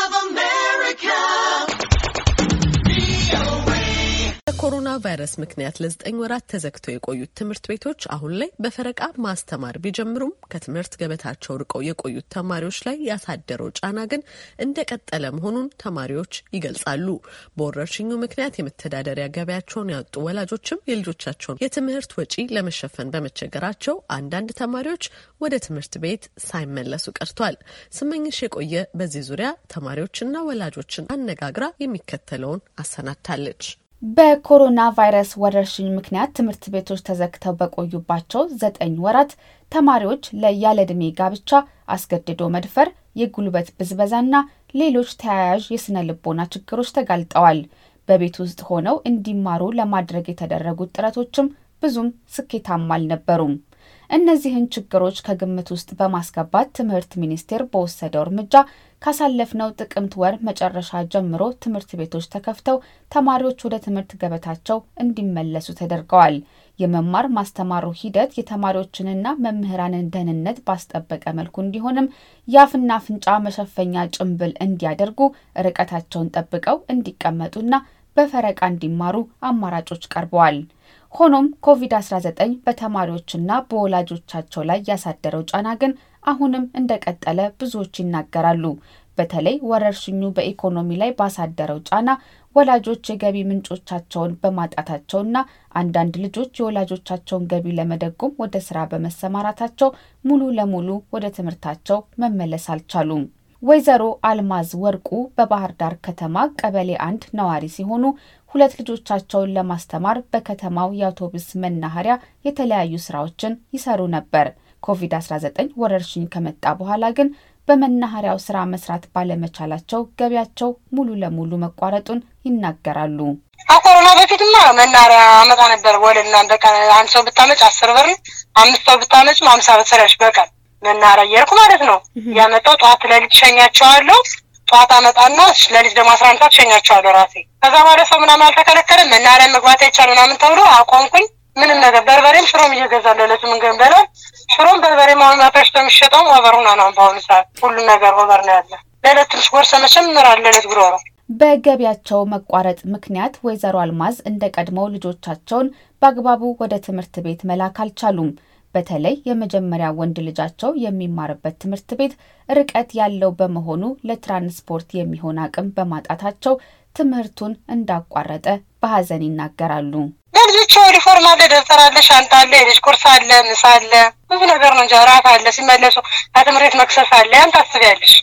of America. ኮሮና ቫይረስ ምክንያት ለ9 ወራት ተዘግቶ የቆዩት ትምህርት ቤቶች አሁን ላይ በፈረቃ ማስተማር ቢጀምሩም ከትምህርት ገበታቸው ርቀው የቆዩት ተማሪዎች ላይ ያሳደረው ጫና ግን እንደቀጠለ መሆኑን ተማሪዎች ይገልጻሉ። በወረርሽኙ ምክንያት የመተዳደሪያ ገበያቸውን ያጡ ወላጆችም የልጆቻቸውን የትምህርት ወጪ ለመሸፈን በመቸገራቸው አንዳንድ ተማሪዎች ወደ ትምህርት ቤት ሳይመለሱ ቀርቷል። ስመኝሽ የቆየ በዚህ ዙሪያ ተማሪዎችና ወላጆችን አነጋግራ የሚከተለውን አሰናድታለች። በኮሮና ቫይረስ ወረርሽኝ ምክንያት ትምህርት ቤቶች ተዘግተው በቆዩባቸው 9 ወራት ተማሪዎች ለያለድሜ ጋብቻ፣ አስገድዶ መድፈር፣ የጉልበት ብዝበዛና ሌሎች ተያያዥ የስነልቦና ችግሮች ተጋልጠዋል። በቤት ውስጥ ሆነው እንዲማሩ ለማድረግ የተደረጉት ጥረቶችም ብዙም ስኬታማ አልነበሩም። እነዚህን ችግሮች ከግምት ውስጥ በማስገባት ትምህርት ሚኒስቴር በወሰደው እርምጃ ካሳለፍነው ጥቅምት ወር መጨረሻ ጀምሮ ትምህርት ቤቶች ተከፍተው ተማሪዎች ወደ ትምህርት ገበታቸው እንዲመለሱ ተደርገዋል። የመማር ማስተማሩ ሂደት የተማሪዎችንና መምህራንን ደህንነት ባስጠበቀ መልኩ እንዲሆንም የአፍና አፍንጫ መሸፈኛ ጭንብል እንዲያደርጉ፣ ርቀታቸውን ጠብቀው እንዲቀመጡና በፈረቃ እንዲማሩ አማራጮች ቀርበዋል። ሆኖም ኮቪድ-19 በተማሪዎችና በወላጆቻቸው ላይ ያሳደረው ጫና ግን አሁንም እንደቀጠለ ብዙዎች ይናገራሉ። በተለይ ወረርሽኙ በኢኮኖሚ ላይ ባሳደረው ጫና ወላጆች የገቢ ምንጮቻቸውን በማጣታቸውና አንዳንድ ልጆች የወላጆቻቸውን ገቢ ለመደጎም ወደ ስራ በመሰማራታቸው ሙሉ ለሙሉ ወደ ትምህርታቸው መመለስ አልቻሉም። ወይዘሮ አልማዝ ወርቁ በባህር ዳር ከተማ ቀበሌ 1 ነዋሪ ሲሆኑ ሁለት ልጆቻቸውን ለማስተማር በከተማው የአውቶቡስ መናኸሪያ የተለያዩ ስራዎችን ይሰሩ ነበር። ኮቪድ-19 ወረርሽኝ ከመጣ በኋላ ግን በመናኸሪያው ስራ መስራት ባለመቻላቸው ገቢያቸው ሙሉ ለሙሉ መቋረጡን ይናገራሉ። ኮሮና በፊትማ መናኸሪያ አመጣ ነበር ወለና በቃ አንድ ሰው ብታመጭ 10 ብር፣ 5 ሰው ብታመጭ 50 ብር ሰራሽ በቃ መናኸሪያ እየሄድኩ ማለት ነው ያመጣው። ጧት ለሊት ሸኛቸዋለሁ። ጧት አመጣና ለሊት ደግሞ 11 ሰዓት ሸኛቸዋለሁ ራሴ። ከዛ ማለት ሰው ምናምን አልተከለከለ መናኸሪያ መግባት አይቻልም ምናምን ተብሎ አቆምኩኝ። ምንም ነገር በርበሬም ሽሮም እየገዛለሁ ለቱም ገንበላ ሽሮም በርበሬ ማውና ተሽተም ሸጣው ወበሩና ነው ባውንሳ ሁሉ ነገር ወበር ነው ያለ ለለትሽ ወርሰ መሸምራ ለለት ግሮ ነው። በገቢያቸው መቋረጥ ምክንያት ወይዘሮ አልማዝ እንደቀድመው ልጆቻቸውን በአግባቡ ወደ ትምህርት ቤት መላክ አልቻሉም። በተለይ የመጀመሪያ ወንድ ልጃቸው የሚማርበት ትምህርት ቤት ርቀት ያለው በመሆኑ ለትራንስፖርት የሚሆን አቅም በማጣታቸው ትምህርቱን እንዳቋረጠ በሐዘን ይናገራሉ። ልጆቹ ሪፎርም አለ፣ ደብተር አለ፣ ሻንጣ አለ፣ ልጅ ኮርስ አለ፣ ምሳ አለ፣ ብዙ ነገር ነው። ጀራፍ አለ ሲመለሱ አትምሬት መክሰስ አለ። አንተ አስቢያለሽ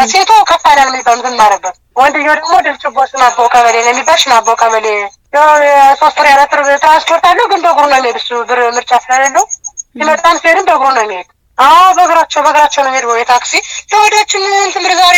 አሴቶ ከፋላል ምን ይባላል ማረበት ወንድ ይወድ ደግሞ ድርጭቦስ ማቦ ቀበሌ ነው የሚባሽ ማቦ ቀበሌ ሶስተኛ ያለትር ትራንስፖርት አለ። ግን በእግሩ ነው የሚሄድሱ ብር ምርጫ ስለሌለው ይመጣን ሲሄድም በእግሩ ነው የሚሄድ። በእግራቸው ነው የሚሄደው የታክሲ ተወዳችን እንትምር ዛሬ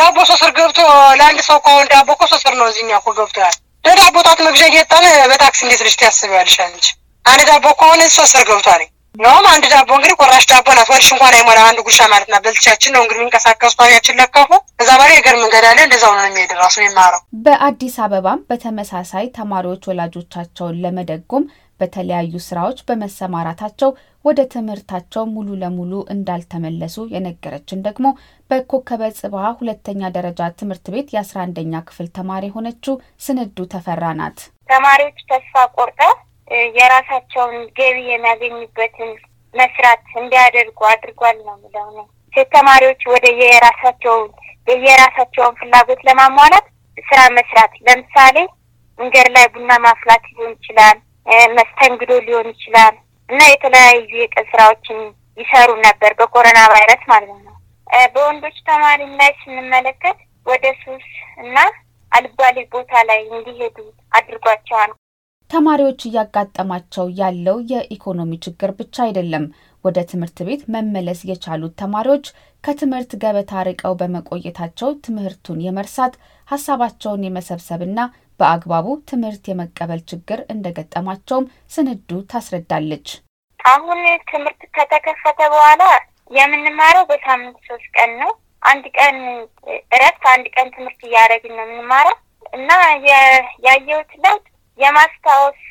ዳቦ ሶስር ገብቶ ለአንድ ሰው ቆን ዳቦ ሶስር ነው እዚህኛ እኮ ገብቷል። ለዳቦ ጣት መግዣት የጣለ በታክሲ እንዴት ልጅ ታስቢያለሽ አንቺ አንድ ዳቦ ቆን ሶስር ገብቷል። ያውም አንድ ዳቦ እንግዲህ ቆራሽ ዳቦ ናት ወርሽ እንኳን አይሞላ አንድ ጉርሻ ማለትና በልቻችን ነው እንግዲህ እንቀሳቀስ ታያችን ለከፉ እዛ ባሪ ገር መንገድ አለ እንደዛው ነው የሚሄድ ራሱ ይማራው። በአዲስ አበባም በተመሳሳይ ተማሪዎች ወላጆቻቸውን ለመደጎም በተለያዩ ስራዎች በመሰማራታቸው ወደ ትምህርታቸው ሙሉ ለሙሉ እንዳልተመለሱ የነገረችን ደግሞ በኮከበ ጽባህ ሁለተኛ ደረጃ ትምህርት ቤት የ11ኛ ክፍል ተማሪ ሆነችው ስንዱ ተፈራ ናት። ተማሪዎች ተስፋ ቆርጠው የራሳቸውን ገቢ የሚያገኙበትን መስራት እንዲያደርጉ አድርጓል ነው ማለት። ተማሪዎች ወደ የራሳቸውን ፍላጎት ለማሟላት ስራ መስራት፣ ለምሳሌ እንጀራ ላይ ቡና ማፍላት ሊሆን ይችላል፣ መስተንግዶ ሊሆን ይችላል እና የተለያዩ የቀን ስራዎችን ይሰሩ ነበር በኮሮና ቫይረስ ማለት ነው። በወንዶች ተማሪ ላይ ስንመለከት ወደ ሱስ እና አልባሌ ቦታ ላይ እንዲሄዱ አድርጓቸዋል። ተማሪዎች ያጋጠማቸው ያለው የኢኮኖሚ ችግር ብቻ አይደለም። ወደ ትምህርት ቤት መመለስ የቻሉት ተማሪዎች ከትምህርት ገበታ ርቀው በመቆየታቸው ትምህርቱን የመርሳት ሐሳባቸውን የመሰብሰብና በአግባቡ ትምህርት የመቀበል ችግር እንደገጠማቸው ስንዱ ታስረዳለች። አሁን ትምህርት ከተከፈተ በኋላ የምንማረው በሳምንት 3 ቀን ነው። አንድ ቀን እረፍት፣ አንድ ቀን ትምህርት ያደረግን ነው የምንማረው እና ያየሁት ለውጥ የማስታወስ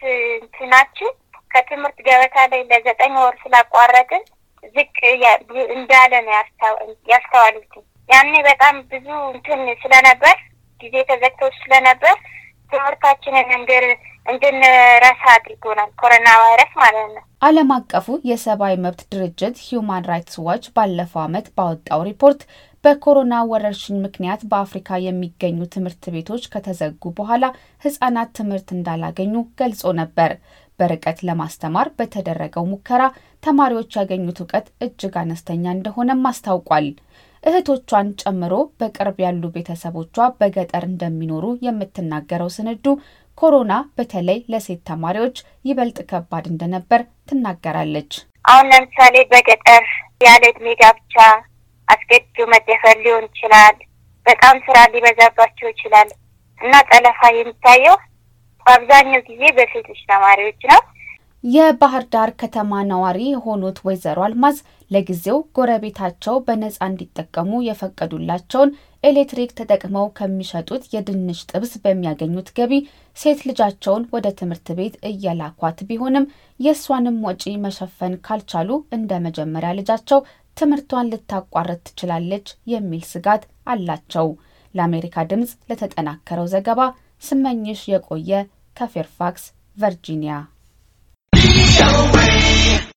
እንትናችን ከትምህርት ገበታ ላይ ለ9 ወር ስላቋረጥን ዝቅ እንዳለ ነው ያስተዋልኩት። ያኔ በጣም ብዙ እንትን ስለነበር ጊዜ ተዘግቶ ስለነበር ትምህርታችንን እንድንረሳ አድርጎናል ኮሮና ቫይረስ ማለት ነው። ዓለም አቀፉ የሰብአዊ መብት ድርጅት Human Rights Watch ባለፈው ዓመት ባወጣው ሪፖርት በኮሮና ወረርሽኝ ምክንያት በአፍሪካ የሚገኙ ትምህርት ቤቶች ከተዘጉ በኋላ ህፃናት ትምህርት እንዳላገኙ ገልጾ ነበር። በርቀት ለማስተማር በተደረገው ሙከራ ተማሪዎች ያገኙት ዕውቀት እጅግ አነስተኛ እንደሆነም አስታውቋል። እህቶቿን ጨምሮ በቅርብ ያሉ ቤተሰቦቿ በገጠር እንደሚኖሩ የምትናገረው ሰነዱ ኮሮና በተለይ ለሴት ተማሪዎች ይበልጥ ከባድ እንደነበር ትናገራለች። አሁን ለምሳሌ በገጠር ያለ እድሜ ጋብቻ አስገድዶ መደፈር ሊሆን ይችላል። በጣም ስራ ሊበዛባቸው ይችላል እና ጠለፋ የሚታየው አብዛኛው ጊዜ በሴቶች ተማሪዎች ነው። የባህር ዳር ከተማ ነዋሪ ሆኑት ወይዘሮ አልማዝ ለጊዜው ጎረቤታቸው በነፃ እንዲጠቀሙ የፈቀዱላቸውን ኤሌክትሪክ ተጠቅመው ከሚሸጡት የድንች ጥብስ በሚያገኙት ገቢ ሴት ልጃቸውን ወደ ትምህርት ቤት እየላኳት ቢሆንም የሷንም ወጪ መሸፈን ካልቻሉ እንደመጀመሪያ ልጃቸው ትምህርቷን ልታቋርጥ ትችላለች የሚል ስጋት አላቸው። ለአሜሪካ ድምጽ ለተጠናከረው ዘገባ ስመኝሽ የቆየ ከፌርፋክስ ቨርጂኒያ።